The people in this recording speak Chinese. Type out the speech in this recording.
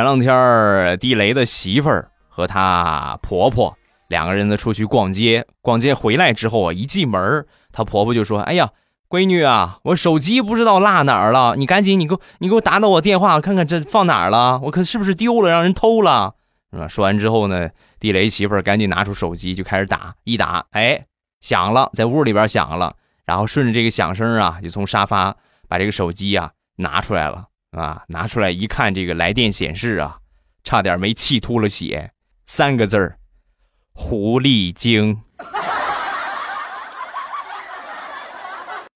前两天地雷的媳妇儿和她婆婆两个人呢出去逛街，逛街回来之后啊，一进门她婆婆就说：“哎呀，闺女啊，我手机不知道落哪儿了，你赶紧你给我打打我电话，看看这放哪儿了，我可是不是丢了，让人偷了。”说完之后呢，地雷媳妇儿赶紧拿出手机就开始打，一打，哎，响了，在屋里边响了，然后顺着这个响声啊，就从沙发把这个手机啊拿出来了啊，拿出来一看这个来电显示啊，差点没气吐了血，3个字儿：狐狸精。